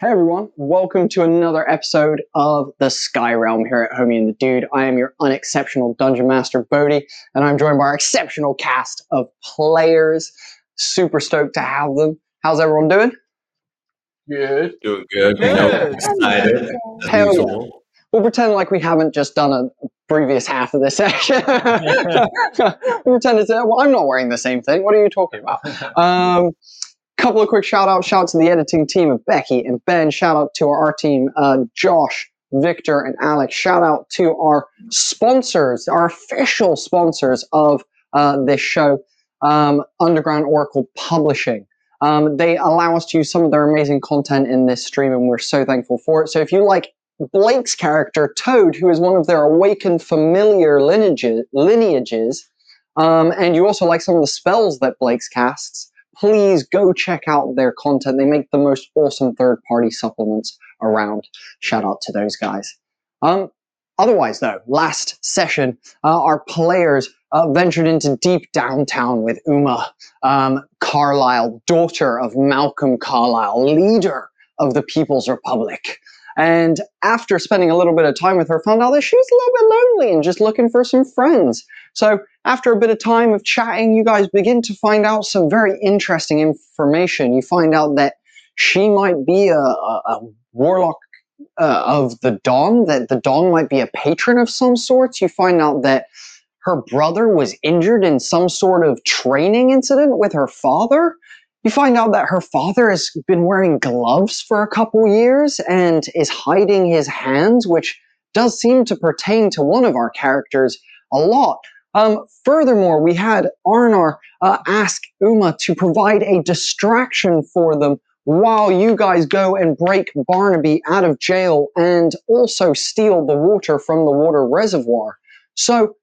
Hey everyone, welcome to another episode of the Sky Realm here at Homie and the Dude. I am your unexceptional Dungeon Master, Bodhi, and I'm joined by our exceptional cast of players. Super stoked to have them. How's everyone doing? Good. Doing good. Good. Excited. Hell yeah. We'll pretend like we haven't just done a previous half of this session. We'll pretend it's, well, I'm not wearing the same thing. What are you talking about? Couple of quick shout out to the editing team of Becky and Ben. Shout out to our art team, Josh, Victor, and Alex. Shout out to our sponsors, our official sponsors of this show, Underground Oracle Publishing. They allow us to use some of their amazing content in this stream, and we're so thankful for it. So if you like Blake's character, Toad, who is one of their awakened familiar lineages, and you also like some of the spells that Blake's casts, please go check out their content. They make the most awesome third-party supplements around. Shout out to those guys. Otherwise, though, last session, our players ventured into deep downtown with Uma, Carlisle, daughter of Malcolm Carlisle, leader of the People's Republic. And after spending a little bit of time with her, found out that she was a little bit lonely and just looking for some friends. So after a bit of time of chatting, you guys begin to find out some very interesting information. You find out that she might be a warlock of the Don, that the Don might be a patron of some sorts. You find out that her brother was injured in some sort of training incident with her father. You find out that her father has been wearing gloves for a couple years and is hiding his hands, which does seem to pertain to one of our characters a lot. Furthermore, we had Arnar ask Uma to provide a distraction for them while you guys go and break Barnaby out of jail and also steal the water from the water reservoir. So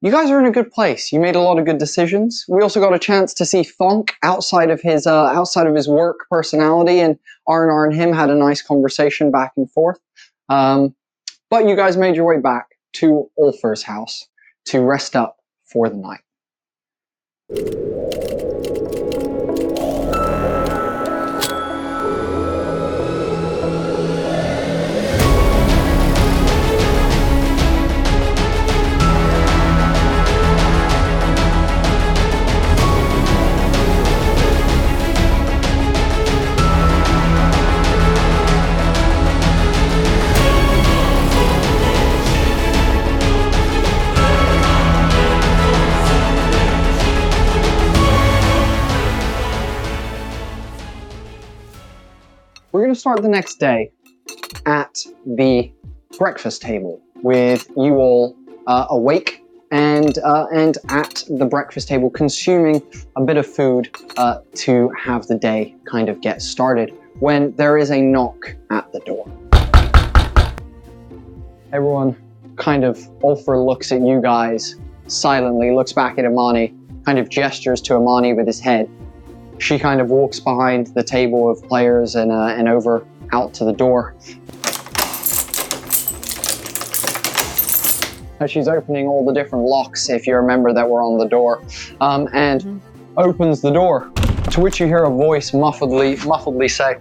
you guys are in a good place. You made a lot of good decisions. We also got a chance to see Funk outside of his work personality, and R&R and him had a nice conversation back and forth. But you guys made your way back to Ulfur's house to rest up for the night. We're going to start the next day at the breakfast table with you all awake and at the breakfast table consuming a bit of food to have the day kind of get started when there is a knock at the door. Everyone kind of, Ulfur looks at you guys silently, looks back at Imani, kind of gestures to Imani with his head. She kind of walks behind the table of players and over out to the door. And she's opening all the different locks, if you remember, that were on the door, and opens the door, to which you hear a voice muffledly say,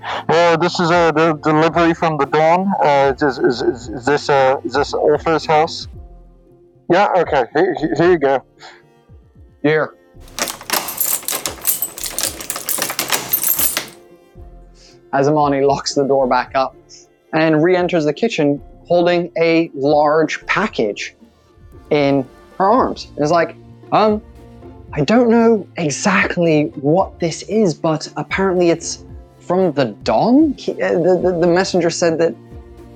"This is a delivery from the Dawn. Is this Ulfur's house?" "Yeah, okay. Here you go." "Here." As Imani locks the door back up and re-enters the kitchen holding a large package in her arms. It's like, I don't know exactly what this is, but apparently it's from the Don. The messenger said that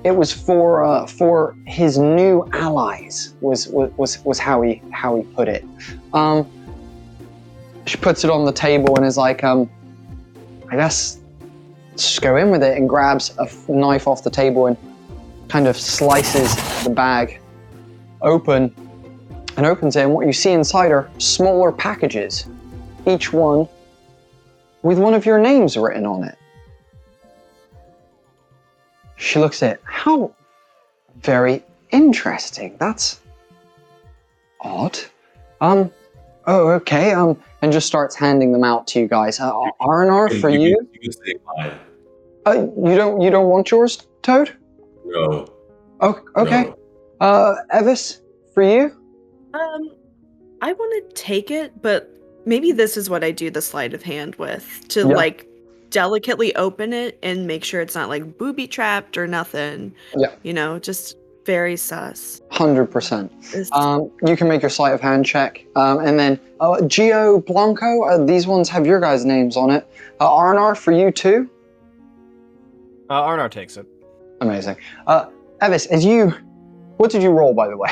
it was for his new allies, was how he put it. She puts it on the table and is like, I guess just go in with it, and grabs a knife off the table and kind of slices the bag open and opens it. And what you see inside are smaller packages, each one with one of your names written on it. She looks at it. "How very interesting. That's odd. Oh, okay. And just starts handing them out to you guys. R&R, for you. You don't want yours, Toad? No. Oh, okay. No. Evis, for you? I want to take it, but maybe this is what I do the sleight of hand with, to like delicately open it and make sure it's not like booby trapped or nothing. Yeah. You know, just very sus. 100%. You can make your sleight of hand check. And then Gio, Blanco, these ones have your guys' names on it. R&R for you too? Arnar takes it. Amazing. Evis, what did you roll, by the way?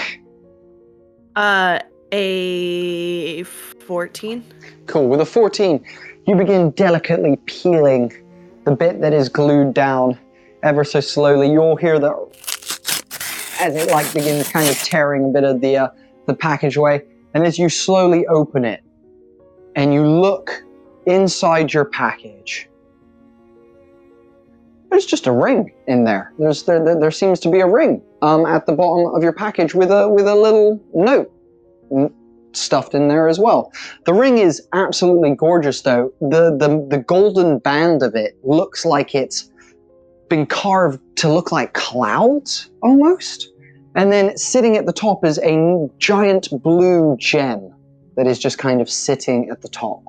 A 14. Cool. With a 14, you begin delicately peeling the bit that is glued down ever so slowly. You'll hear the... as it like begins kind of tearing a bit of the package away. And as you slowly open it, and you look inside your package... there's just a ring in there. There seems to be a ring at the bottom of your package with a little note stuffed in there as well. The ring is absolutely gorgeous, though. The golden band of it looks like it's been carved to look like clouds, almost. And then sitting at the top is a giant blue gem that is just kind of sitting at the top.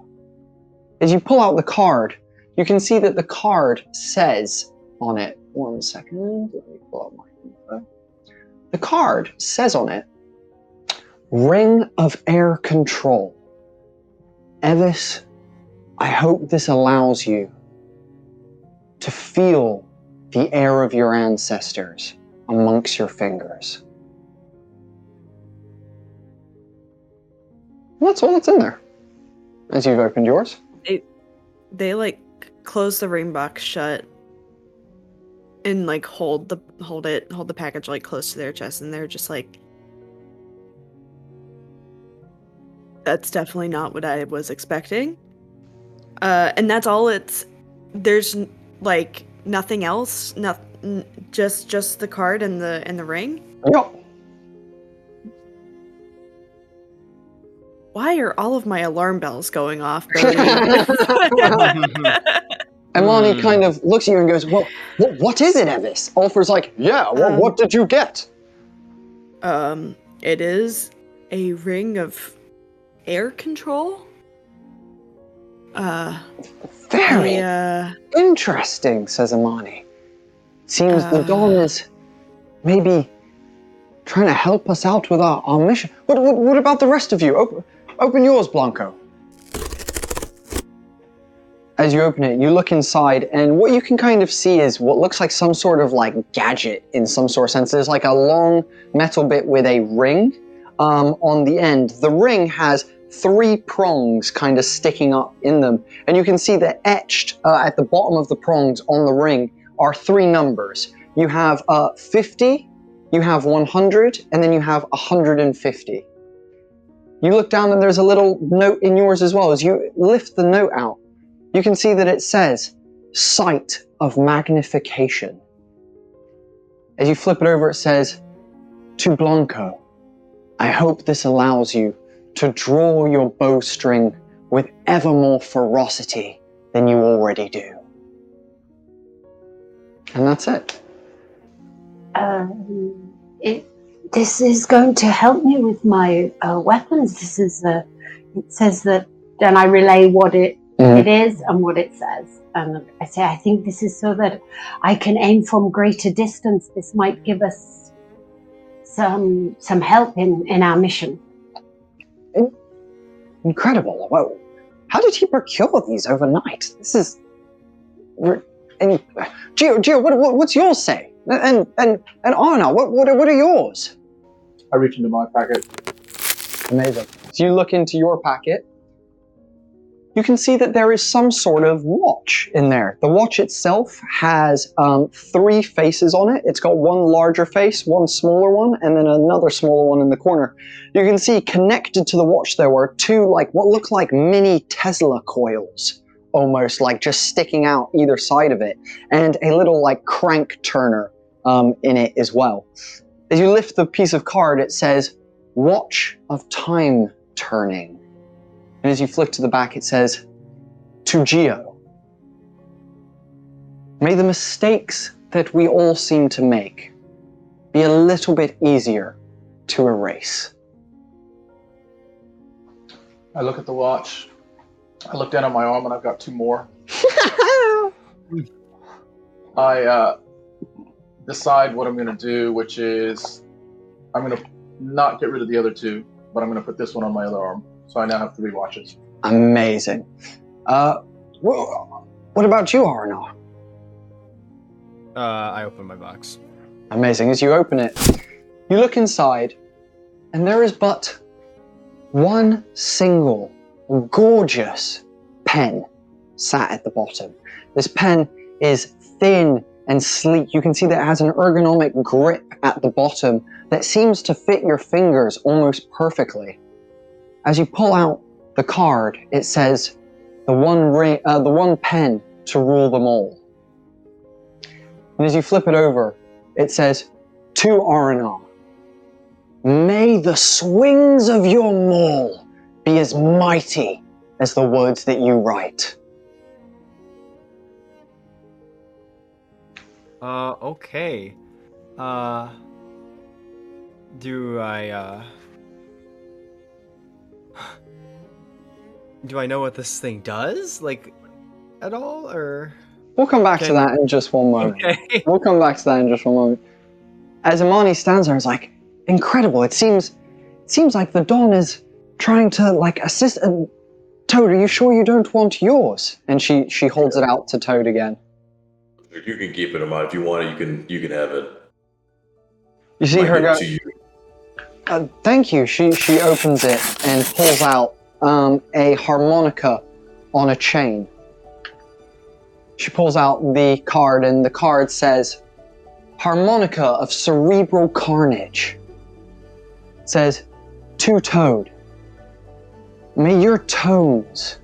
As you pull out the card, you can see that the card says on it, one second, let me pull out my info. The card says on it, Ring of Air Control. Evis, I hope this allows you to feel the air of your ancestors amongst your fingers. And that's all that's in there, as you've opened yours. They like, close the ring box shut and like hold the package like close to their chest, and they're just like, that's definitely not what I was expecting. And that's all. There's like nothing else, just the card and the ring. Yep. Why are all of my alarm bells going off? Imani kind of looks at you and goes, well, what is it, Evis? Ulfur's like, what did you get? It is a ring of air control. Very interesting, says Imani. Seems the Dawn is maybe trying to help us out with our mission. What about the rest of you? Open yours, Blanco. As you open it, you look inside, and what you can kind of see is what looks like some sort of like gadget in some sort of sense. There's like a long metal bit with a ring on the end. The ring has three prongs kind of sticking up in them, and you can see that etched at the bottom of the prongs on the ring are three numbers. You have 50, you have 100, and then you have 150. You look down and there's a little note in yours as well. As you lift the note out, you can see that it says, Sight of Magnification. As you flip it over, it says, To Blanco, I hope this allows you to draw your bowstring with ever more ferocity than you already do. And that's it. This is going to help me with my weapons. This is it says that, and I relay what it is and what it says. And I say, I think this is so that I can aim from greater distance. This might give us some help in our mission. Incredible. Whoa. How did he procure these overnight? This is... Gio, what's yours say? And Arnar, what are yours? I reach into my packet. Amazing. So you look into your packet. You can see that there is some sort of watch in there. The watch itself has three faces on it. It's got one larger face, one smaller one, and then another smaller one in the corner. You can see connected to the watch there were two, like what look like mini Tesla coils, almost like just sticking out either side of it, and a little like crank turner in it as well. As you lift the piece of card, it says, Watch of Time Turning. And as you flick to the back, it says, To Gio, May the mistakes that we all seem to make be a little bit easier to erase. I look at the watch. I look down at my arm and I've got two more. I decide what I'm going to do, which is I'm going to not get rid of the other two, but I'm going to put this one on my other arm. So I now have three watches. Amazing. What about you, Arnar? I open my box. Amazing. As you open it, you look inside, and there is but one single gorgeous pen sat at the bottom. This pen is thin and sleek. You can see that it has an ergonomic grip at the bottom that seems to fit your fingers almost perfectly. As you pull out the card, it says, the one pen to rule them all. And as you flip it over, it says, to R&R, may the swings of your maul be as mighty as the words that you write. Okay. Do I know what this thing does? Like, at all, or? We'll come back to that in just one moment. Okay. We'll come back to that in just one moment. As Imani stands there, it's like, incredible. It seems like the Don is trying to, like, assist. And Toad, are you sure you don't want yours? And she holds it out to Toad again. You can keep it, Imani. If you want it, you can have it. You see her go, thank you. She opens it and pulls out a harmonica on a chain. She pulls out the card, and the card says, Harmonica of Cerebral Carnage. It says, to Toad, may your tones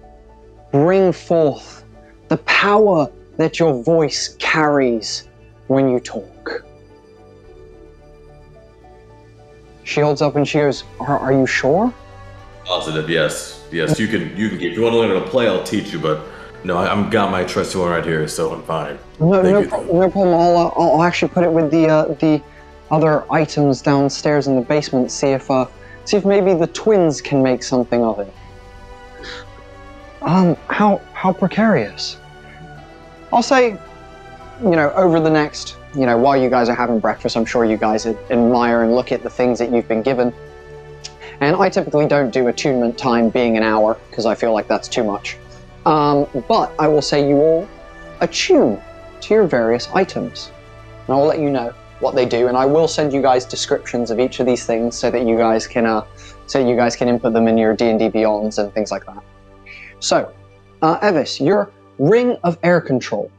bring forth the power that your voice carries when you talk. She holds up and she goes, are you sure? Positive, yes. Yes, you can keep. If you want to learn how to play, I'll teach you, but no, I've got my trusty one right here, so I'm fine. No problem. I'll actually put it with the other items downstairs in the basement, see if maybe the twins can make something of it. How precarious. I'll say, over the next, while you guys are having breakfast, I'm sure you guys admire and look at the things that you've been given. And I typically don't do attunement time being an hour, because I feel like that's too much. But I will say you all attune to your various items. And I will let you know what they do, and I will send you guys descriptions of each of these things so that you guys can input them in your D&D Beyonds and things like that. So, Evis, your Ring of Air Control.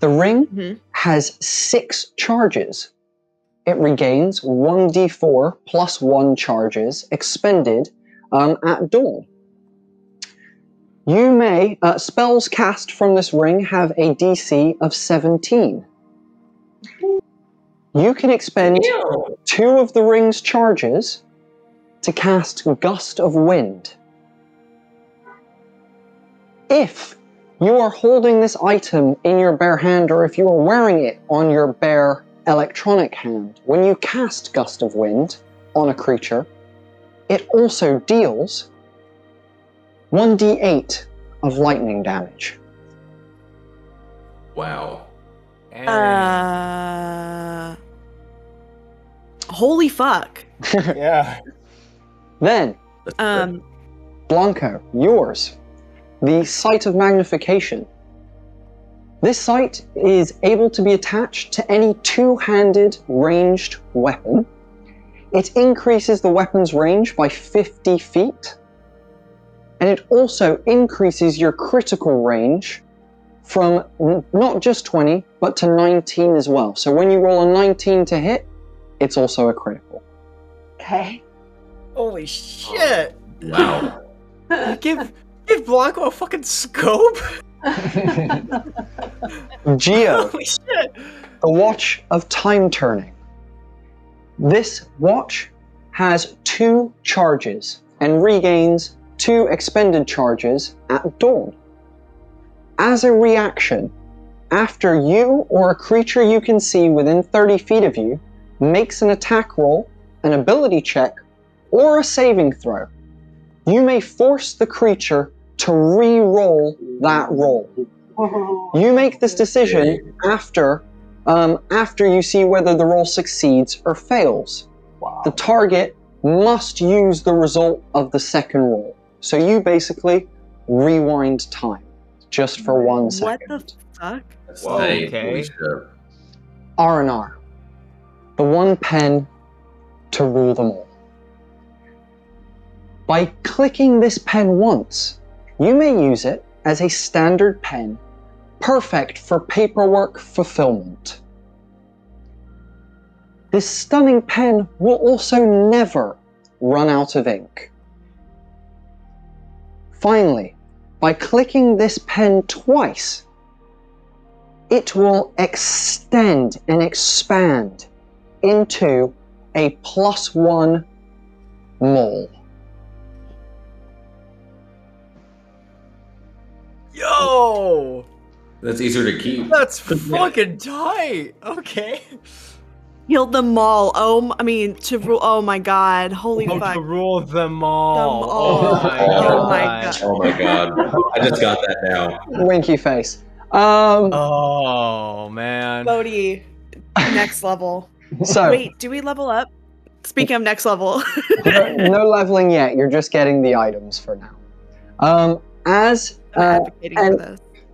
The ring has 6 charges. It regains 1d4 plus 1 charges expended at dawn. You may, spells cast from this ring have a DC of 17. You can expend 2 of the ring's charges to cast Gust of Wind. If you are holding this item in your bare hand, or if you are wearing it on your bare electronic hand, when you cast Gust of Wind on a creature, it also deals 1d8 of lightning damage. Wow. Holy fuck. Yeah. Then, Blanco, yours. The Sight of Magnification. This sight is able to be attached to any two-handed ranged weapon. It increases the weapon's range by 50 feet, and it also increases your critical range from not just 20, but to 19 as well. So when you roll a 19 to hit, it's also a critical. Okay. Holy shit! Wow. Give Blanco a fucking scope? Gio, holy shit. The Watch of Time Turning. This watch has 2 charges and regains 2 expended charges at dawn. As a reaction, After you or a creature you can see within 30 feet of you makes an attack roll, an ability check, or a saving throw, you may force the creature to re-roll that roll. You make this decision after you see whether the roll succeeds or fails. Wow. The target must use the result of the second roll. So you basically rewind time just for 1 second. What the fuck? Whoa, okay. R&R. The one pen to rule them all. By clicking this pen once, you may use it as a standard pen, perfect for paperwork fulfillment. This stunning pen will also never run out of ink. Finally, by clicking this pen twice, it will extend and expand into a +1 mole. Yo! That's easier to keep. That's fucking tight! Okay. Yield them all. To rule. Oh my god. Holy fuck. To rule them all. Oh my god. I just got that now. Winky face. Oh man. Bodhi. Next level. So. Wait, do we level up? Speaking of next level. No leveling yet. You're just getting the items for now.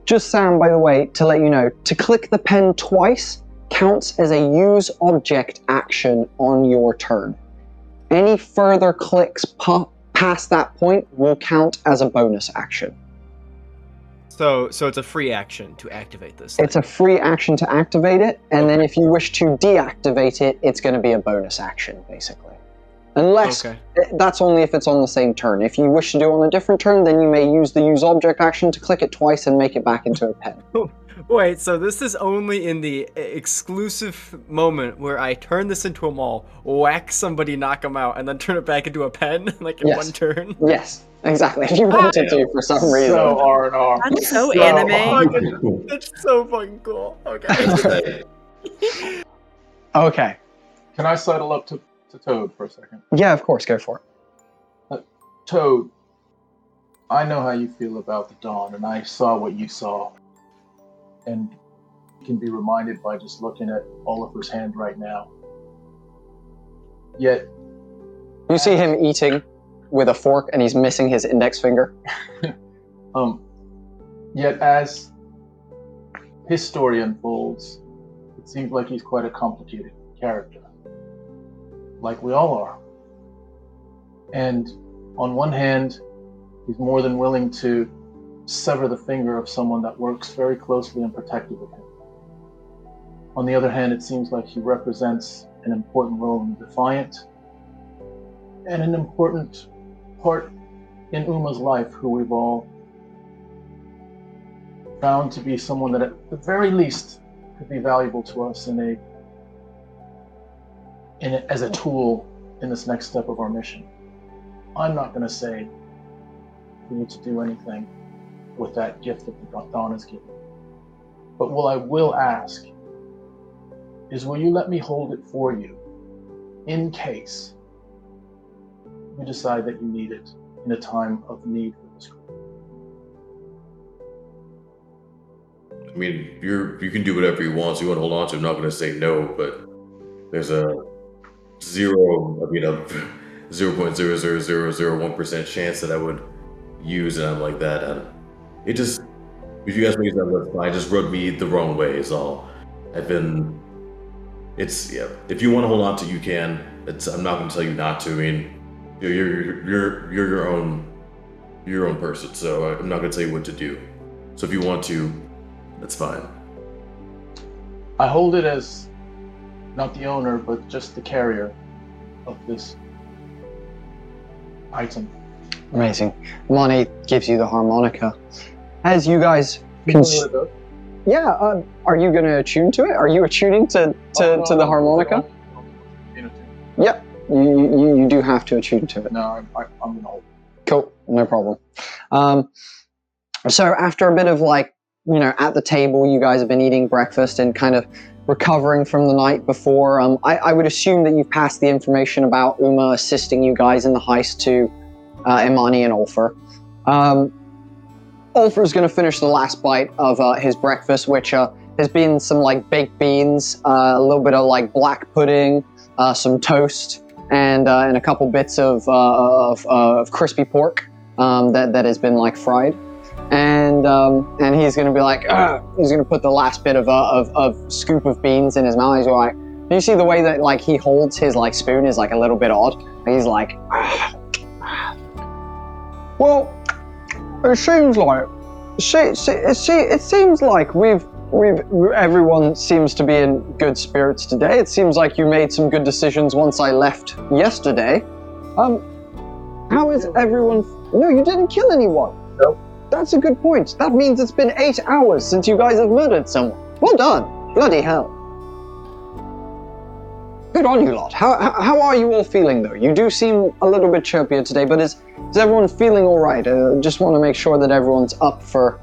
Just Sam, by the way, to let you know, to click the pen twice counts as a use object action on your turn. Any further clicks past that point will count as a bonus action. So it's a free action to activate this thing. It's a free action to activate it, and then if you wish to deactivate it, it's going to be a bonus action, basically. Unless, that's only if it's on the same turn. If you wish to do it on a different turn, then you may use the use object action to click it twice and make it back into a pen. Wait, so this is only in the exclusive moment where I turn this into a mall, whack somebody, knock them out, and then turn it back into a pen, in one turn? Yes, exactly. If you wanted to for some reason. So R&R. That's so anime. Cool. That's so fucking cool. Okay. Okay. Can I settle up to Toad for a second? Yeah, of course, go for it. Toad, I know how you feel about the Dawn, and I saw what you saw. And you can be reminded by just looking at Oliver's hand right now. Yet... You see him eating with a fork, and he's missing his index finger. Yet as his story unfolds, it seems like he's quite a complicated character. Like we all are. And on one hand, he's more than willing to sever the finger of someone that works very closely and protective of him. On the other hand, it seems like he represents an important role in Defiant and an important part in Uma's life, who we've all found to be someone that at the very least could be valuable to us as a tool in this next step of our mission. I'm not going to say we need to do anything with that gift that the Don has given. But what I will ask is, will you let me hold it for you in case you decide that you need it in a time of need for this group? I mean, you can do whatever you want, so you want to hold on to it. I'm not going to say no, but there's a 0.00001% chance that I would use, and I'm like that. It just, if you guys make that look fine, just rubbed me the wrong way is all. If you want to hold on to, you can. I'm not going to tell you not to. I mean, you're your own person, so I'm not going to tell you what to do. So if you want to, that's fine. I hold it as not the owner, but just the carrier of this item. Amazing. Imani gives you the harmonica. As you guys are you going to attune to it? Are you attuning to the harmonica? Yep. You do have to attune to it. No, I'm going to hold it. Cool. No problem. So after a bit of you know, at the table, you guys have been eating breakfast and kind of recovering from the night before. I would assume that you've passed the information about Uma assisting you guys in the heist to Imani and Ulfur. Ulfur's going to finish the last bite of his breakfast, which has been some like baked beans, a little bit of like black pudding, some toast, and a couple bits of crispy pork that has been like fried. And he's going to be like, he's going to put the last bit of scoop of beans in his mouth. He's like, you see the way that like he holds his like spoon is like a little bit odd. And he's like, well, it seems like everyone seems to be in good spirits today. It seems like you made some good decisions once I left yesterday. How is everyone? No, you didn't kill anyone. Nope. That's a good point. That means it's been 8 hours since you guys have murdered someone. Well done. Bloody hell. Good on you lot. How are you all feeling, though? You do seem a little bit chirpier today, but is everyone feeling all right? Just want to make sure that everyone's up for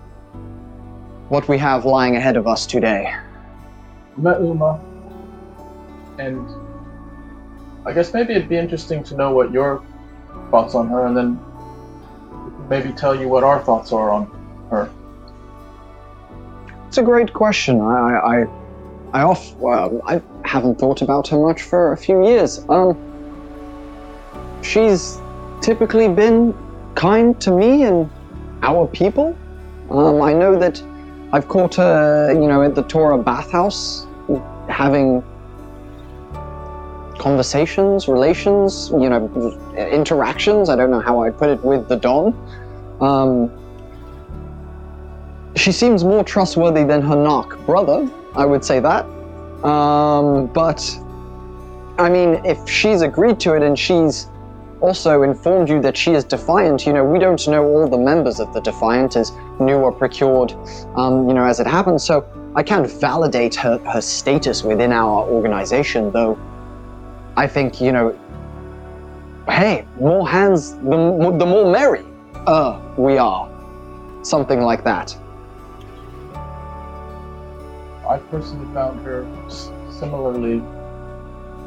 what we have lying ahead of us today. I met Uma, and I guess maybe it'd be interesting to know what your thoughts on her, and then maybe tell you what our thoughts are on her. It's a great question. I haven't thought about her much for a few years. She's typically been kind to me and our people. I know that I've caught her, you know, at the Torah bathhouse, having conversations, relations, you know, interactions, I don't know how I'd put it, with the Don. She seems more trustworthy than her narc brother, I would say that. But, I mean, if she's agreed to it and she's also informed you that she is Defiant, you know, we don't know all the members of the Defiant as new or procured, you know, as it happens, so I can't validate her status within our organization, though I think, you know, hey, more hands, the more merry we are. Something like that. I personally found her similarly.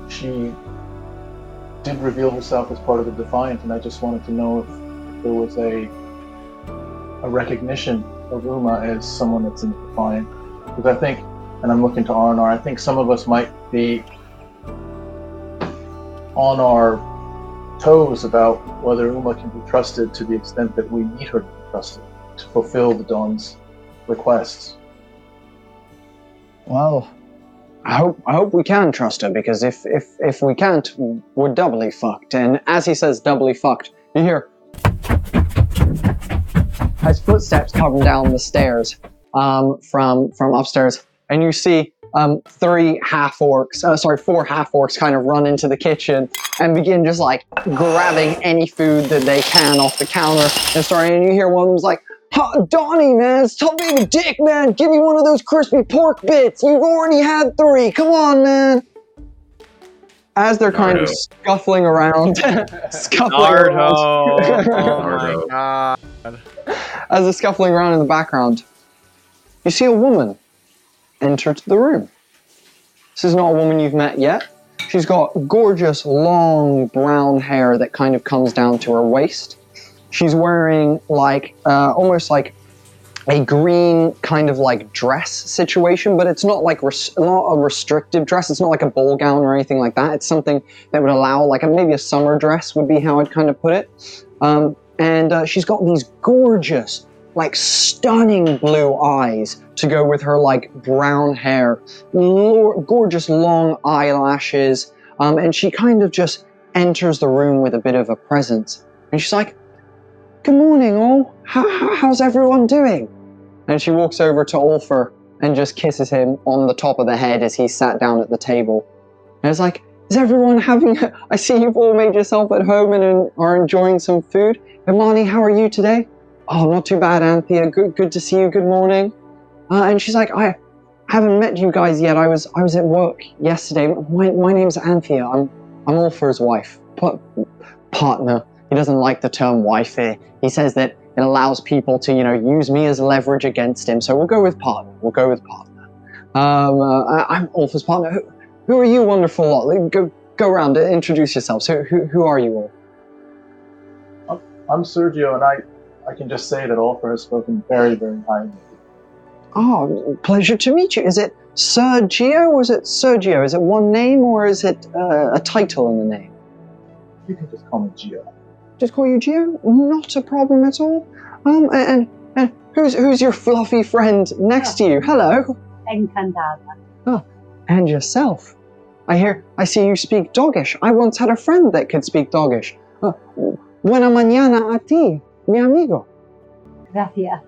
She did reveal herself as part of the Defiant, and I just wanted to know if there was a recognition of Uma as someone that's in the Defiant. Because I think, and I'm looking to R&R, I think some of us might be on our toes about whether Uma can be trusted to the extent that we need her to be trusted to fulfill the Dawn's requests. Well, I hope we can trust her, because if we can't, we're doubly fucked. And as he says doubly fucked, you hear his footsteps coming down the stairs from upstairs, and you see four half-orcs kind of run into the kitchen and begin just like grabbing any food that they can off the counter and starting, and you hear one of them's like, Donnie, man, stop being a dick, man, give me one of those crispy pork bits, you've already had 3, come on, man. As they're kind of scuffling around, oh my God. As they're scuffling around in the background, you see a woman enter the room. This is not a woman you've met yet. She's got gorgeous long brown hair that kind of comes down to her waist. She's wearing like almost like a green kind of like dress situation, but it's not like not a restrictive dress. It's not like a ball gown or anything like that. It's something that would allow like maybe a summer dress would be how I'd kind of put it. And she's got these gorgeous, like stunning blue eyes to go with her like brown hair, gorgeous long eyelashes, and she kind of just enters the room with a bit of a presence. And she's like, "Good morning, all. How's everyone doing?" And she walks over to Ulfur and just kisses him on the top of the head as he sat down at the table. And it's like, "Is everyone having? I see you've all made yourself at home and are enjoying some food. Imani, how are you today?" "Oh, not too bad, Anthea. Good to see you. Good morning." And she's like, "I haven't met you guys yet. I was at work yesterday. My name's Anthea. I'm Ulfur's wife, partner. He doesn't like the term wife here. He says that It allows people to, you know, use me as leverage against him. So we'll go with partner. I'm Ulfur's partner. Who are you, wonderful lot? Go around, introduce yourselves. Who are you all? I'm Sergio, and I can just say that Ulfur has spoken very, very highly. Oh, pleasure to meet you. Is it Sergio or is it Sergio? Is it one name or is it a title in the name? You can just call me Gio. Just call you Gio? Not a problem at all. And who's your fluffy friend next to you? Hello. Encantada. Oh, and yourself. I see you speak Dogish. I once had a friend that could speak Dogish. Buena mañana a ti, mi amigo. Gracias.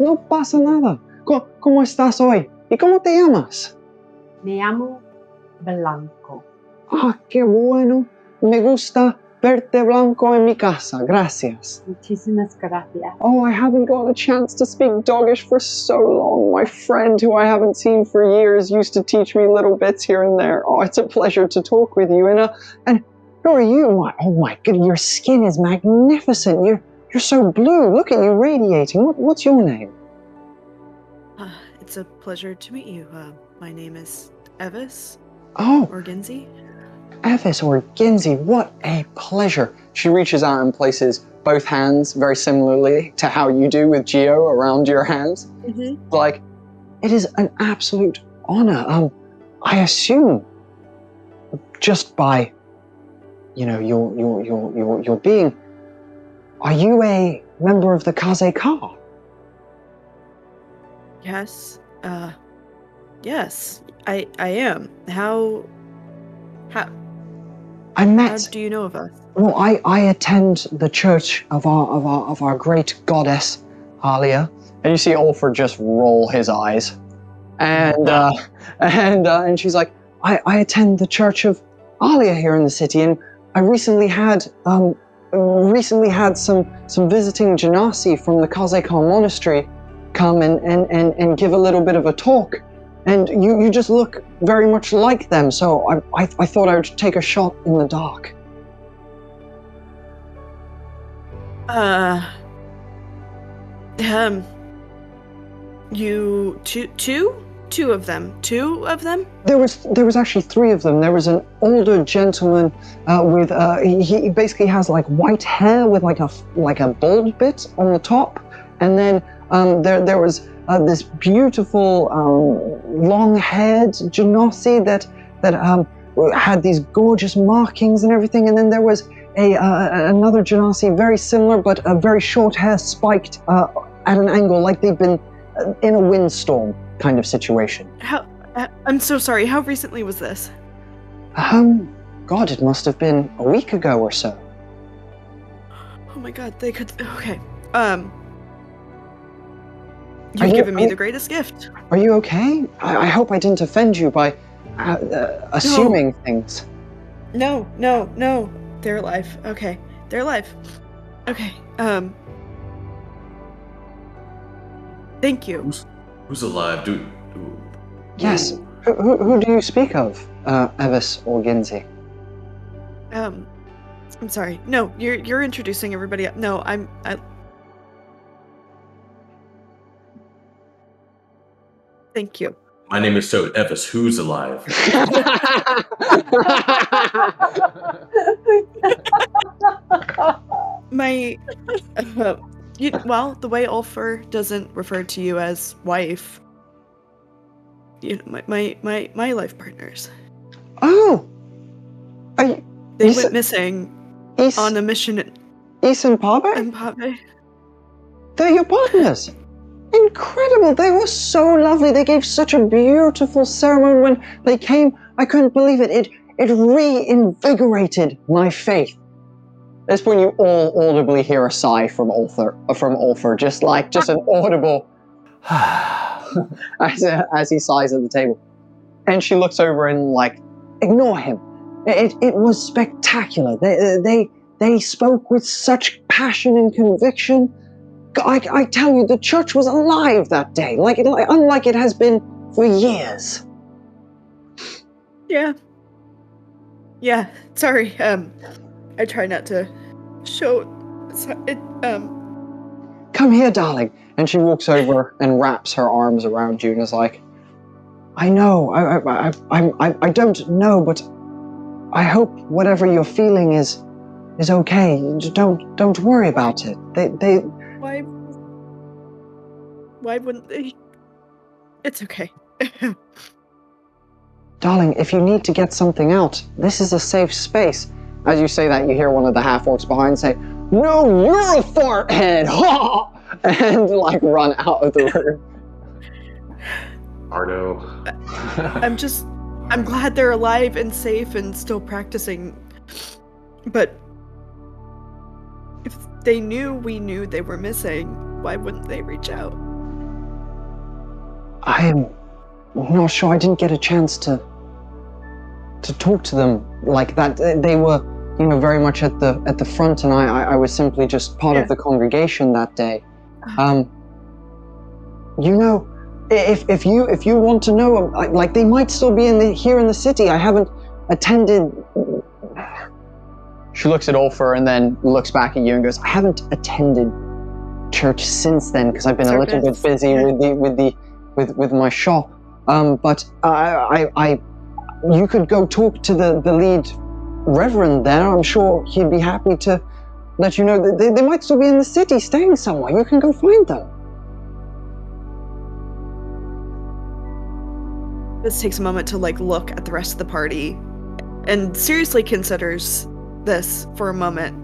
No pasa nada. ¿Cómo estás hoy? ¿Y cómo te llamas? Me llamo Blanco. Ah, qué bueno. Me gusta verte, Blanco, en mi casa. Gracias. Muchísimas gracias. Oh, I haven't got a chance to speak Dogish for so long. My friend, who I haven't seen for years, used to teach me little bits here and there. Oh, it's a pleasure to talk with you. And who are you? Oh my goodness, your skin is magnificent. You're so blue. Look at you radiating. What's your name? It's a pleasure to meet you. My name is Evis. Oh. Orginzi. Evis Orginzi, what a pleasure. She reaches out and places both hands very similarly to how you do with Gio around your hands. Mm-hmm. Like, it is an absolute honor. I assume just by, you know, your being, are you a member of the Kazekar? Yes, I am. How? How do you know of us? Well, I attend the church of our great goddess, Alia. And you see Ulfur just roll his eyes, and she's like, I attend the church of Alia here in the city, and I recently had some visiting Genasi from the Kazekar monastery come and give a little bit of a talk. And you just look very much like them, so I thought I would take a shot in the dark. You two of them? There was actually three of them. There was an older gentleman with he basically has like white hair with like a bald bit on the top, and then there was. This beautiful long-haired Genasi that had these gorgeous markings and everything, and then there was another Genasi very similar, but a very short hair spiked at an angle, like they've been in a windstorm kind of situation. I'm so sorry. How recently was this? God, it must have been a week ago or so. Oh my God, they could. Okay. You've given me the greatest gift. Are you okay? I hope I didn't offend you by assuming things. No. They're alive. Okay. Thank you. Who's alive, dude? Yes. Who do you speak of, Evis Orginzi? I'm sorry. No, you're introducing everybody. No, Thank you. My name is Toad. Evis, who's alive? The way Ulfur doesn't refer to you as wife, you know, my life partners. Oh, they went missing on a mission. Is and Parve. They're your partners. Incredible! They were so lovely. They gave such a beautiful ceremony when they came. I couldn't believe it. It reinvigorated my faith. At this point, you all audibly hear a sigh from Ulfur, just an audible as he sighs at the table. And she looks over and ignore him. It was spectacular. They spoke with such passion and conviction. I tell you, the church was alive that day, unlike it has been for years. Yeah. Sorry. I try not to show. It come here, darling. And she walks over and wraps her arms around you and is like, I know, I don't know, but I hope whatever you're feeling is okay. Don't worry about it. They. Why wouldn't they? It's okay. Darling, if you need to get something out, this is a safe space. As you say that, you hear one of the half-orcs behind say, no, you're a fart head! Ha! And, like, run out of the room. Arno. I'm glad they're alive and safe and still practicing. But if they knew we knew they were missing, why wouldn't they reach out? I am not sure. I didn't get a chance to talk to them like that. They were, you know, very much at the front, and I was simply just part of the congregation that day. You know, if you want to know, like, they might still be here in the city. I haven't attended. She looks at Ulfur and then looks back at you and goes, I haven't attended church since then because I've been a little bit busy with my shop. But you could go talk to the lead reverend there. I'm sure he'd be happy to let you know that they might still be in the city staying somewhere. You can go find them. This takes a moment to look at the rest of the party and seriously considers this for a moment.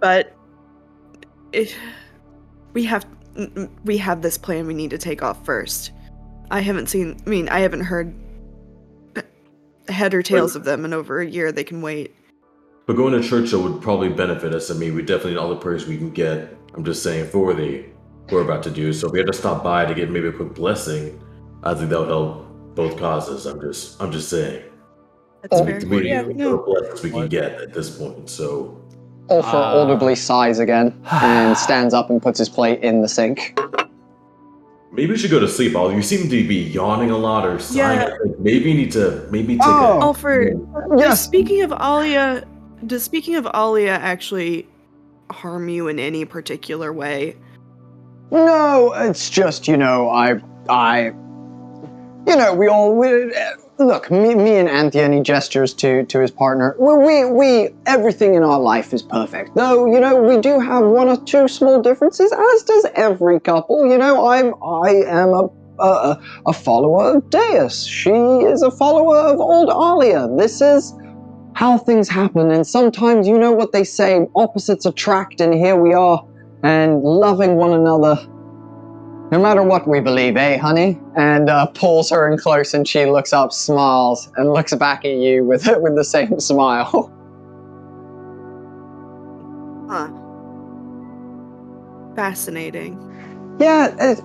But we have this plan we need to take off first. I haven't heard head or tails of them in over a year. They can wait. But going to church, though, would probably benefit us. I mean, we definitely need all the prayers we can get. I'm just saying, for the we're about to do. So if we had to stop by to get maybe a quick blessing, I think that would help both causes. I'm just saying. That's fair. We can get at this point, so... Ulfur audibly sighs again and stands up and puts his plate in the sink. Maybe you should go to sleep. You seem to be yawning a lot or sighing. Yeah. Maybe you need to take a... Ulfur, yes. Does speaking of Alia actually harm you in any particular way? No, it's just, you know, look, me and Anthea, and he gestures to his partner. We everything in our life is perfect. Though, you know, we do have one or two small differences, as does every couple. You know, I am a follower of Deus. She is a follower of old Alia. This is how things happen, and sometimes, you know what they say, opposites attract, and here we are, and loving one another. No matter what we believe, eh, honey? And pulls her in close, and she looks up, smiles, and looks back at you with the same smile. Huh. Fascinating. Yeah,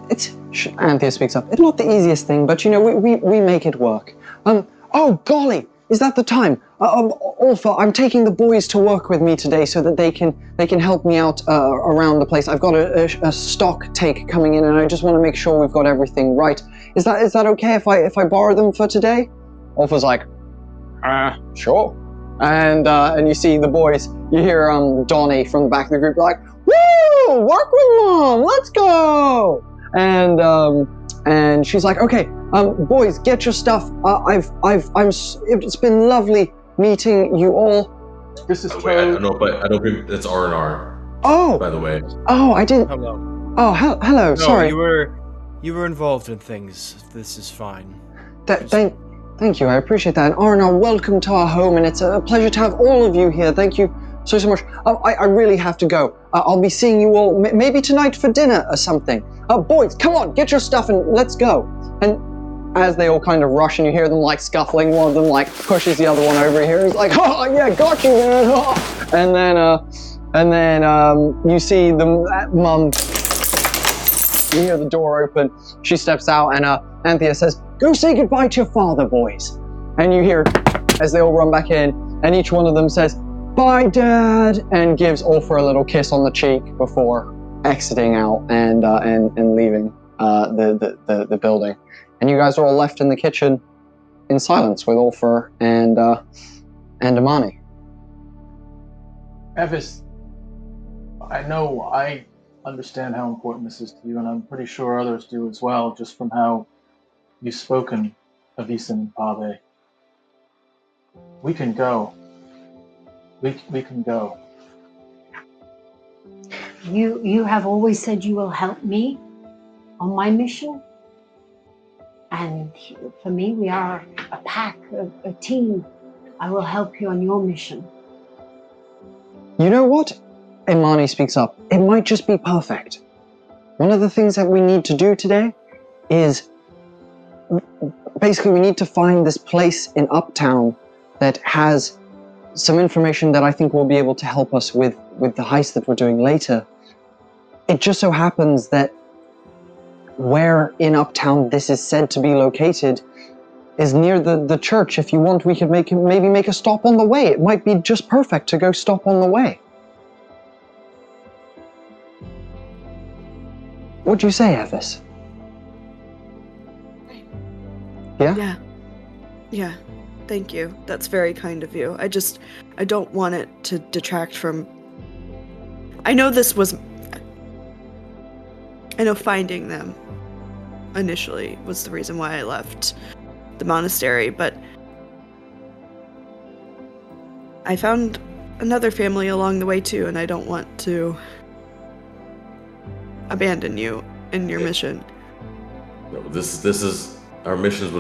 Anthea speaks up. It's not the easiest thing, but, you know, we make it work. Oh, golly, is that the time? Ulfa, I'm taking the boys to work with me today so that they can help me out around the place. I've got a stock take coming in, and I just want to make sure we've got everything right. Is that okay if I borrow them for today? Ulfa's like, sure. And you see the boys. You hear Donnie from the back of the group like, woo, work with Mom, let's go. And she's like, okay, boys, get your stuff. It's been lovely meeting you all. This is Toad. That's R&R. Oh. By the way. Oh, I didn't. Hello. Oh, hello. No, sorry. You were involved in things. This is fine. Thank you. I appreciate that. And R&R, welcome to our home, and it's a pleasure to have all of you here. Thank you so much. I really have to go. I'll be seeing you all maybe tonight for dinner or something. Boys, come on, get your stuff and let's go. And as they all kind of rush and you hear them scuffling, one of them pushes the other one over here. He's like, oh yeah, got you, man. Oh. And then you see the mum, you hear the door open. She steps out and Anthea says, go say goodbye to your father, boys. And you hear as they all run back in and each one of them says, bye, Dad, and gives Ulfur a little kiss on the cheek before exiting out and leaving the building. And you guys are all left in the kitchen in silence with Ulfur and Imani. Evis, I know I understand how important this is to you, and I'm pretty sure others do as well, just from how you've spoken of Evis and Parve. We can go. We can go. You have always said you will help me on my mission. And for me, we are a pack, a team. I will help you on your mission. You know what? Imani speaks up. It might just be perfect. One of the things that we need to do today is basically we need to find this place in Uptown that has some information that I think will be able to help us with the heist that we're doing later. It just so happens that where in Uptown this is said to be located is near the church. If you want, we could maybe make a stop on the way. It might be just perfect to go stop on the way. What do you say, Evis? Yeah? Yeah. Yeah. Thank you. That's very kind of you. I don't want it to detract from... I know finding them initially was the reason why I left the monastery, but I found another family along the way too, and I don't want to abandon you in your mission. No, this is our missions.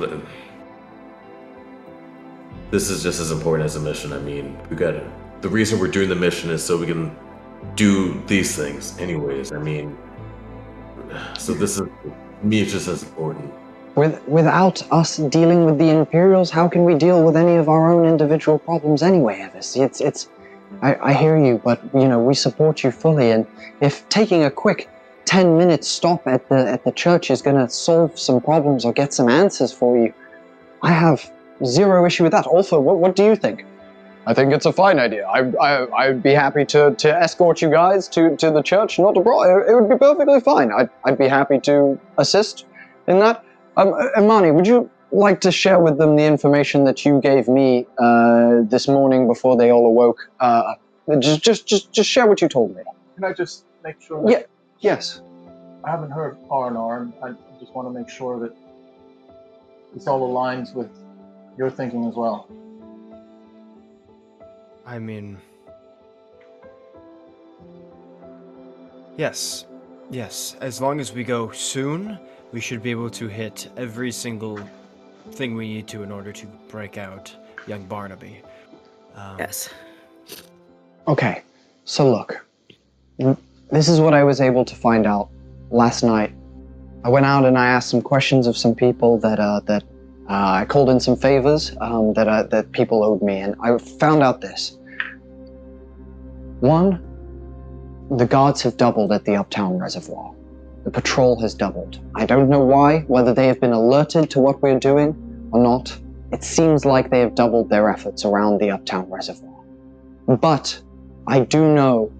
This is just as important as a mission. I mean, we got to, the reason we're doing the mission is so we can do these things, anyways. I mean. So this is, me, just as important. Without us dealing with the Imperials, how can we deal with any of our own individual problems anyway, Evis? I hear you, but, you know, we support you fully, and if taking a quick 10-minute stop at the church is going to solve some problems or get some answers for you, I have zero issue with that. Ulfur, what do you think? I think it's a fine idea. I'd be happy to escort you guys to the church, not abroad. It would be perfectly fine. I'd be happy to assist in that. Imani, would you like to share with them the information that you gave me this morning before they all awoke? Just share what you told me. Can I just make sure? That yes. I haven't heard R&R, and I just want to make sure that this all aligns with your thinking as well. I mean, yes, as long as we go soon, we should be able to hit every single thing we need to in order to break out young Barnaby. Yes. Okay, so look, this is what I was able to find out last night. I went out and I asked some questions of some people that I called in some favors that people owed me, and I found out this. One, the guards have doubled at the Uptown Reservoir. The patrol has doubled. I don't know why, whether they have been alerted to what we're doing or not. It seems like they have doubled their efforts around the Uptown Reservoir. But I do know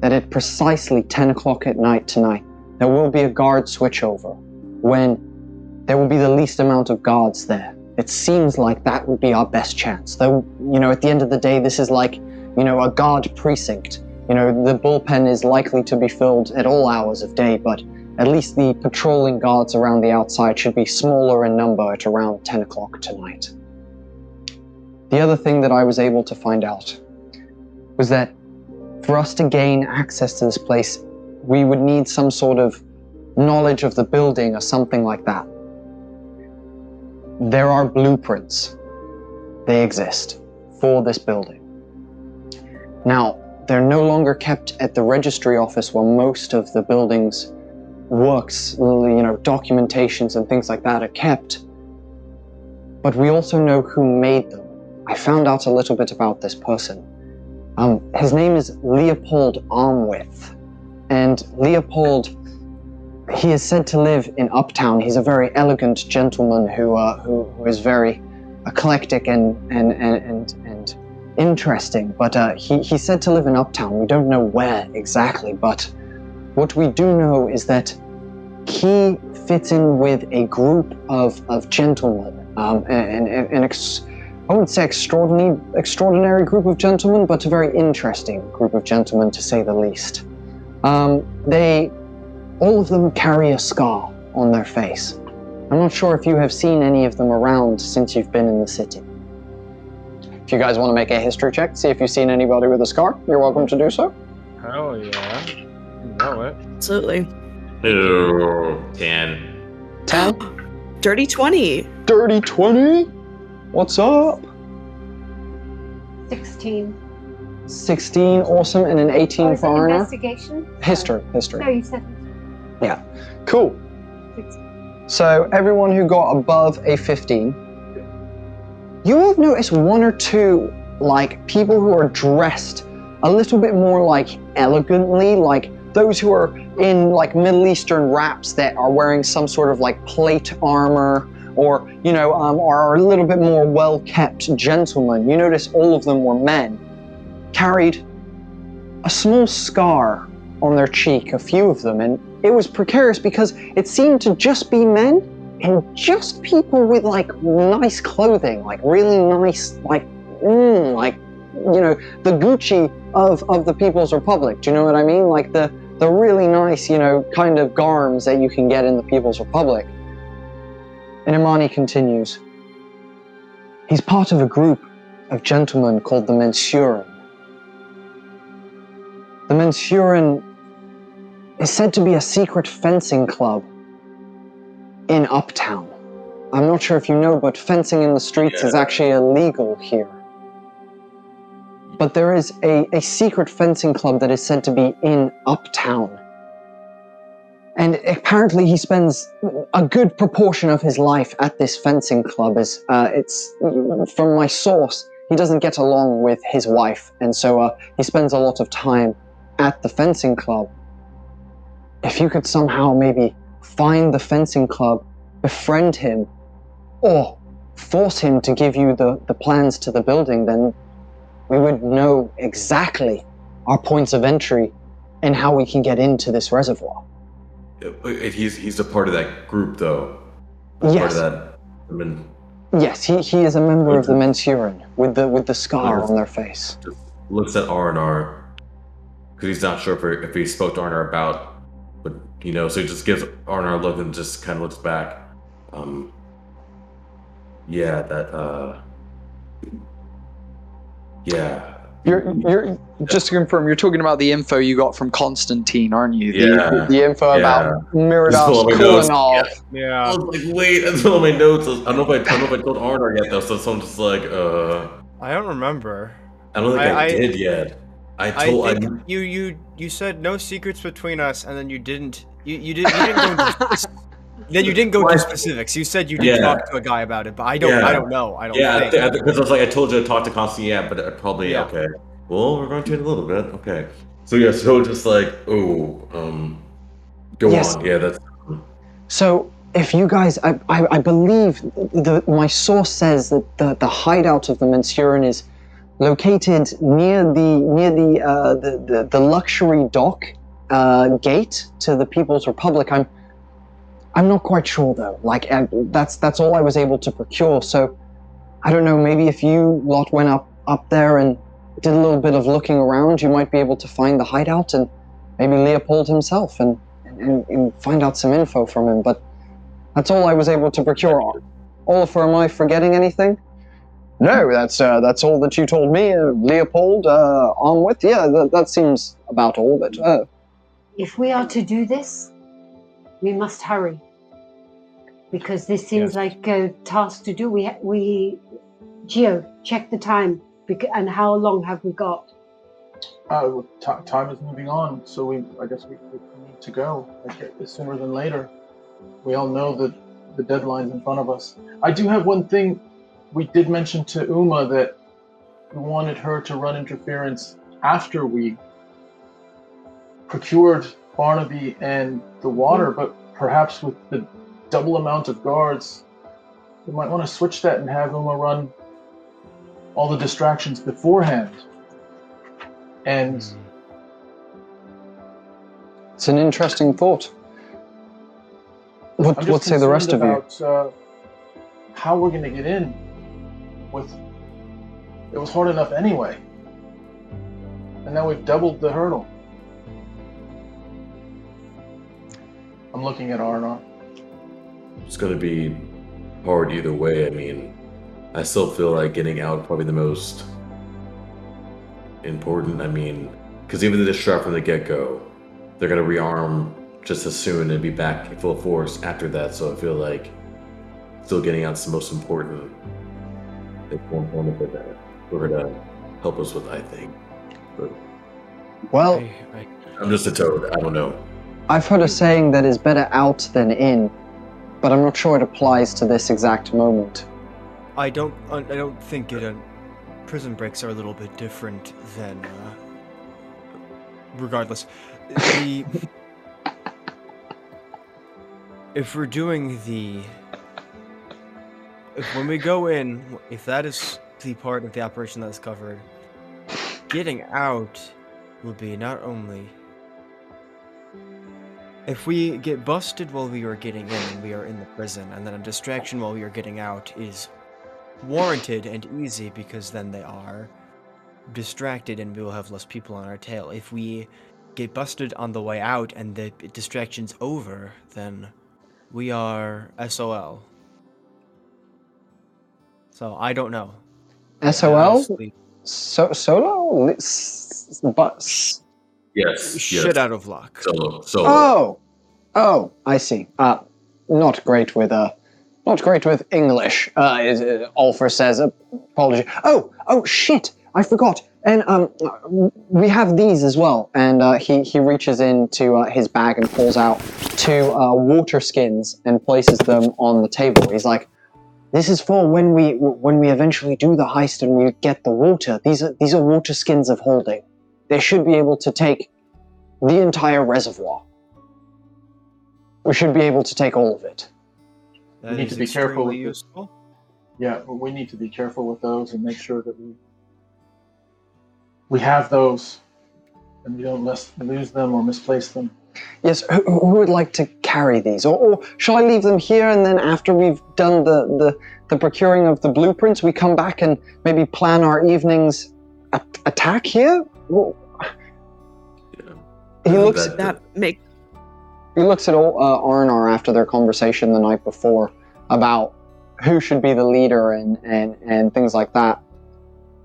that at precisely 10 o'clock at night tonight, there will be a guard switchover when there will be the least amount of guards there. It seems like that would be our best chance. Though, you know, at the end of the day, this is like, you know, a guard precinct. You know, the bullpen is likely to be filled at all hours of day, but at least the patrolling guards around the outside should be smaller in number at around 10 o'clock tonight. The other thing that I was able to find out was that for us to gain access to this place, we would need some sort of knowledge of the building or something like that. There are blueprints. They exist for this building. Now, they're no longer kept at the registry office where most of the building's works, you know, documentations and things like that are kept. But we also know who made them. I found out a little bit about this person. His name is Leopold Armwith. And Leopold, he is said to live in Uptown. He's a very elegant gentleman who is very eclectic and interesting. But he's said to live in Uptown. We don't know where exactly, but what we do know is that he fits in with a group of gentlemen, an I wouldn't say extraordinary group of gentlemen, but a very interesting group of gentlemen, to say the least. All of them carry a scar on their face. I'm not sure if you have seen any of them around since you've been in the city. If you guys want to make a history check, see if you've seen anybody with a scar, you're welcome to do so. Hell yeah. You know it. Absolutely. Ooh, 10. 10? Dirty 20. Dirty 20? What's up? 16. 16, awesome, and an 18 for Arnar. Investigation? History. No, you said it. Yeah. Cool. 16. So everyone who got above a 15, you have noticed one or two, like, people who are dressed a little bit more, like, elegantly, like those who are in, like, Middle Eastern wraps that are wearing some sort of, like, plate armor, or, you know, are a little bit more well-kept gentlemen. You notice all of them were men, carried a small scar on their cheek, a few of them, and it was precarious because it seemed to just be men, and just people with, like, nice clothing, like, really nice, like, you know, the Gucci of the People's Republic, do you know what I mean? Like, the really nice, you know, kind of garms that you can get in the People's Republic. And Imani continues. He's part of a group of gentlemen called the Mensurin. The Mensurin is said to be a secret fencing club in Uptown. I'm not sure if you know, but fencing in the streets is actually illegal here. But there is a secret fencing club that is said to be in Uptown. And apparently he spends a good proportion of his life at this fencing club. It's from my source, he doesn't get along with his wife, and so he spends a lot of time at the fencing club. If you could somehow maybe find the fencing club, befriend him, or force him to give you the plans to the building, then we would know exactly our points of entry and how we can get into this reservoir. If he's a part of that group, though. Yes. Part of that. I mean, yes, he is a member of the Mensurin with the scar on their face. Just looks at R&R because he's not sure if he spoke to R&R about. You know, so he just gives Arnar a look and just kind of looks back. You're just to confirm, you're talking about the info you got from Constantine, aren't you? The info about Miradov's cooling off. Yeah. I was like, wait, that's all my notes. I don't know if I told Arnar yet, though, so I'm just like, I don't remember. I don't think I did yet. You said no secrets between us, and then you didn't go into specifics. You said you did talk to a guy about it, but I don't know. Yeah, because I was like, I told you I talked to Constantine, okay. Well, we're going to in a little bit, okay. So yeah, so just like, go on. Yeah, that's. So if you guys, I believe my source says that the hideout of the Mensurin is located near the luxury dock gate to the People's Republic. I'm not quite sure though. Like that's all I was able to procure. So I don't know. Maybe if you lot went up there and did a little bit of looking around, you might be able to find the hideout and maybe Leopold himself and find out some info from him. But that's all I was able to procure. Ulfur, am I forgetting anything? No, that's all that you told me, Leopold, Arnwith. Yeah, that seems about all of it. If we are to do this, we must hurry. Because this seems like a task to do. Gio, check the time. And how long have we got? Time is moving on, so we need to go. It's sooner than later. We all know that the deadline's in front of us. I do have one thing. We did mention to Uma that we wanted her to run interference after we procured Barnaby and the water, but perhaps with the double amount of guards, we might want to switch that and have Uma run all the distractions beforehand. And it's an interesting thought. What say the rest of you? How we're going to get in? With It was hard enough anyway. And now we've doubled the hurdle. I'm looking at R&R. It's going to be hard either way. I mean, I still feel like getting out probably the most important. I mean, because even the distract from the get-go, they're going to rearm just as soon and be back in full force after that. So I feel like still getting out is the most important. It's one point of it that we're going to help us with, I think. But well, I'm just a toad. I don't know. I've heard a saying that is better out than in, but I'm not sure it applies to this exact moment. I don't think it. Prison breaks are a little bit different than. Regardless, if we're doing the. When we go in, if that is the part of the operation that's covered, getting out will be not only. If we get busted while we are getting in, we are in the prison, and then a distraction while we are getting out is warranted and easy because then they are distracted and we will have less people on our tail. If we get busted on the way out and the distraction's over, then we are SOL. So I don't know. SOL? Solo? Bus? Yes. Shit out of luck. Solo. Oh, I see. Not great with English. Is Ulfur says apology. Oh, shit! I forgot. And we have these as well. And he reaches into his bag and pulls out two water skins and places them on the table. He's like, "This is for when we eventually do the heist and we get the water. These are water skins of holding. They should be able to take the entire reservoir. We should be able to take all of it. That we need to be careful with this. Yeah, but we need to be careful with those and make sure that we have those and we don't lose them or misplace them. Yes, who would like to carry these? Or shall I leave them here and then after we've done the procuring of the blueprints, we come back and maybe plan our evening's attack here? Whoa. Yeah. He looks at all Arnar after their conversation the night before about who should be the leader and things like that.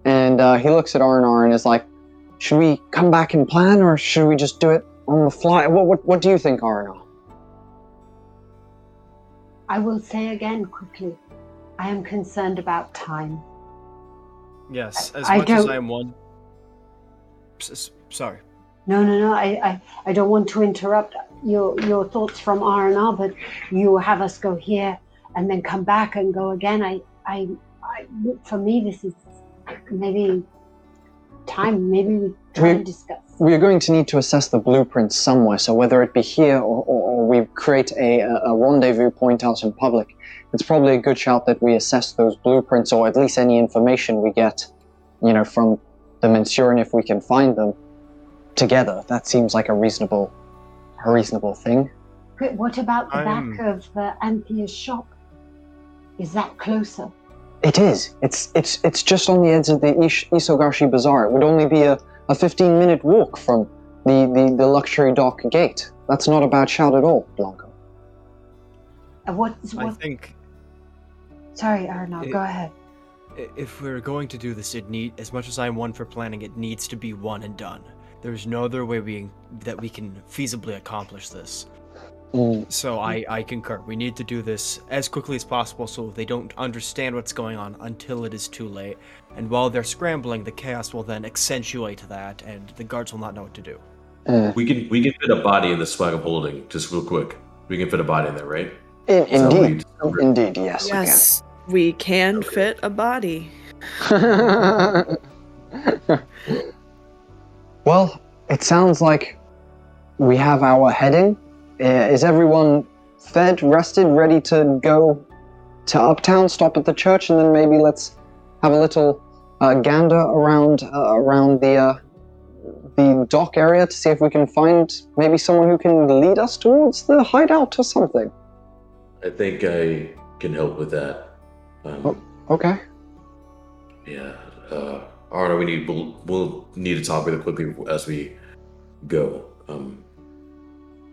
And he looks at Arnar and is like, "Should we come back and plan, or should we just do it on the fly? What do you think, Arnar?" I will say again quickly, I am concerned about time. Yes, Sorry. No. I don't want to interrupt your thoughts from R&R, but you have us go here and then come back and go again. I for me, this is maybe time. Maybe we try and discuss. We are going to need to assess the blueprint somewhere. So whether it be here or we create a rendezvous point out in public, it's probably a good shout that we assess those blueprints or at least any information we get, from the Mensurin, if we can find them, together. That seems like a reasonable thing. But what about the back of Anthea's shop? Is that closer? It is. It's just on the edge of the Isogashi Bazaar. It would only be a 15-minute walk from the luxury dock gate. That's not a bad shout at all, Blanco. I think... Sorry, Arnaud, go ahead. If we're going to do this, as much as I'm one for planning, it needs to be one and done. There's no other way that we can feasibly accomplish this. So I concur. We need to do this as quickly as possible so they don't understand what's going on until it is too late. And while they're scrambling, the chaos will then accentuate that, and the guards will not know what to do. We can fit a body in the swag of holding, just real quick. We can fit a body in there, right? Indeed, yes. Yes. We can. We can fit a body. Well, it sounds like we have our heading. Is everyone fed, rested, ready to go to Uptown, stop at the church, and then maybe let's have a little gander around the dock area to see if we can find maybe someone who can lead us towards the hideout or something? I think I can help with that. Okay. Yeah, Arnar, we'll need to talk really quickly as we go.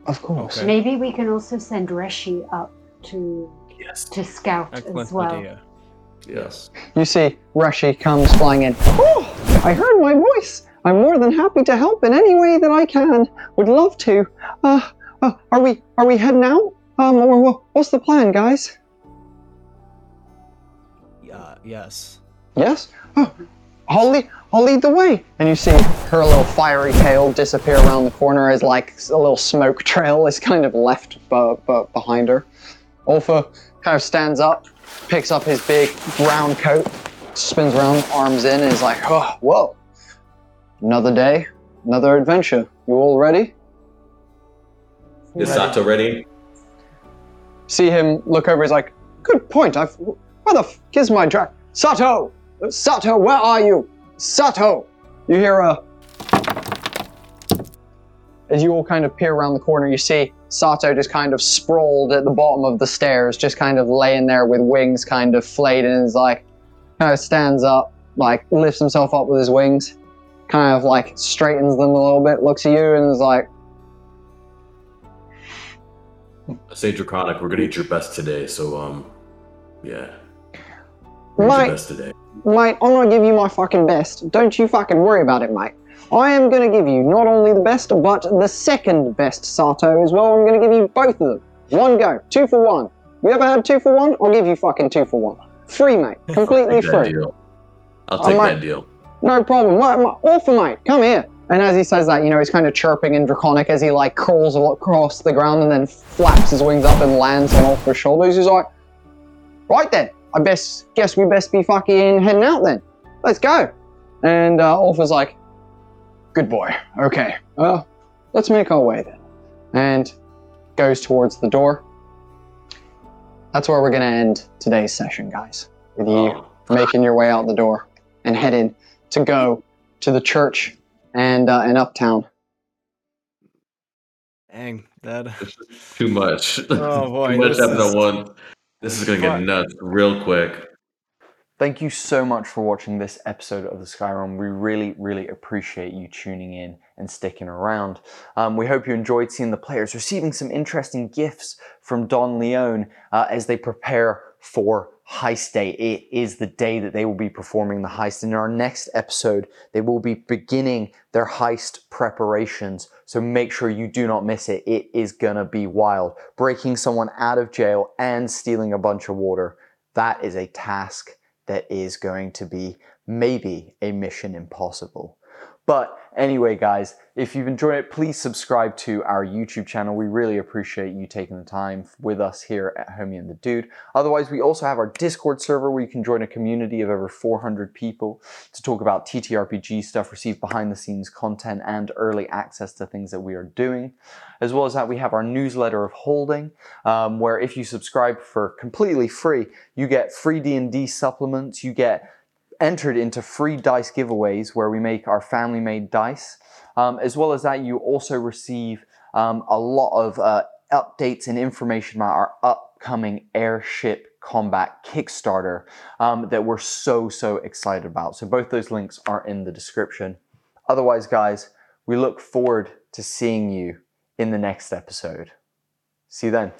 Of course. Okay. Maybe we can also send Reshi up to scout Excellent as well. Idea. Yes. You see, Reshi comes flying in. Oh, I heard my voice. I'm more than happy to help in any way that I can. Would love to. Are we heading out? Or what's the plan, guys? Yes. Yes? Oh, I'll lead the way. And you see her little fiery tail disappear around the corner as like a little smoke trail is kind of left behind her. Ulfur kind of stands up, picks up his big brown coat, spins around, arms in, and is like, oh, whoa. Another day, another adventure. You all ready? Is Sato ready? See him look over, he's like, good point, where the f*** is my dragon? Sato! Sato, where are you? Sato! You hear a... As you all kind of peer around the corner, you see Sato just kind of sprawled at the bottom of the stairs, just kind of laying there with wings kind of flayed, and is like, kind of stands up, like lifts himself up with his wings, kind of like straightens them a little bit, looks at you and is like... I say Draconic, we're gonna eat your best today, so yeah. Mate, I'm gonna give you my fucking best. Don't you fucking worry about it, mate. I am gonna give you not only the best, but the second best, Sato, as well. I'm gonna give you both of them. One go, 2 for 1. You ever had 2 for 1? I'll give you fucking 2 for 1. Free, mate. Completely free. I'll take that deal. No problem. Ulfur, mate, come here. And as he says that, you know, he's kind of chirping in Draconic as he like crawls across the ground and then flaps his wings up and lands on Ulfur's shoulders. He's like, right then, I guess we best be fucking heading out then. Let's go. And Ulfur's like, good boy. Okay. Let's make our way then. And goes towards the door. That's where we're going to end today's session, guys. With you making your way out the door and heading to go to the church. And in Uptown. Dang, that... Too much. Oh, boy. Too much episode one. This is going to get nuts real quick. Thank you so much for watching this episode of the Sky Realm. We really, really appreciate you tuning in and sticking around. We hope you enjoyed seeing the players receiving some interesting gifts from Don Leone as they prepare for Heist Day. It is the day that they will be performing the heist. In our next episode, they will be beginning their heist preparations. So make sure you do not miss it. It is gonna be wild. Breaking someone out of jail and stealing a bunch of water. That is a task that is going to be maybe a Mission Impossible. But anyway, guys, if you've enjoyed it, please subscribe to our YouTube channel. We really appreciate you taking the time with us here at Homie and the Dude. Otherwise, we also have our Discord server where you can join a community of over 400 people to talk about TTRPG stuff, receive behind-the-scenes content, and early access to things that we are doing. As well as that, we have our newsletter of holding, where if you subscribe for completely free, you get free D&D supplements, you get entered into free dice giveaways where we make our family-made dice. As well as that, you also receive a lot of updates and information about our upcoming Airship Combat Kickstarter that we're so excited about. So both those links are in the description. Otherwise, guys, we look forward to seeing you in the next episode. See you then.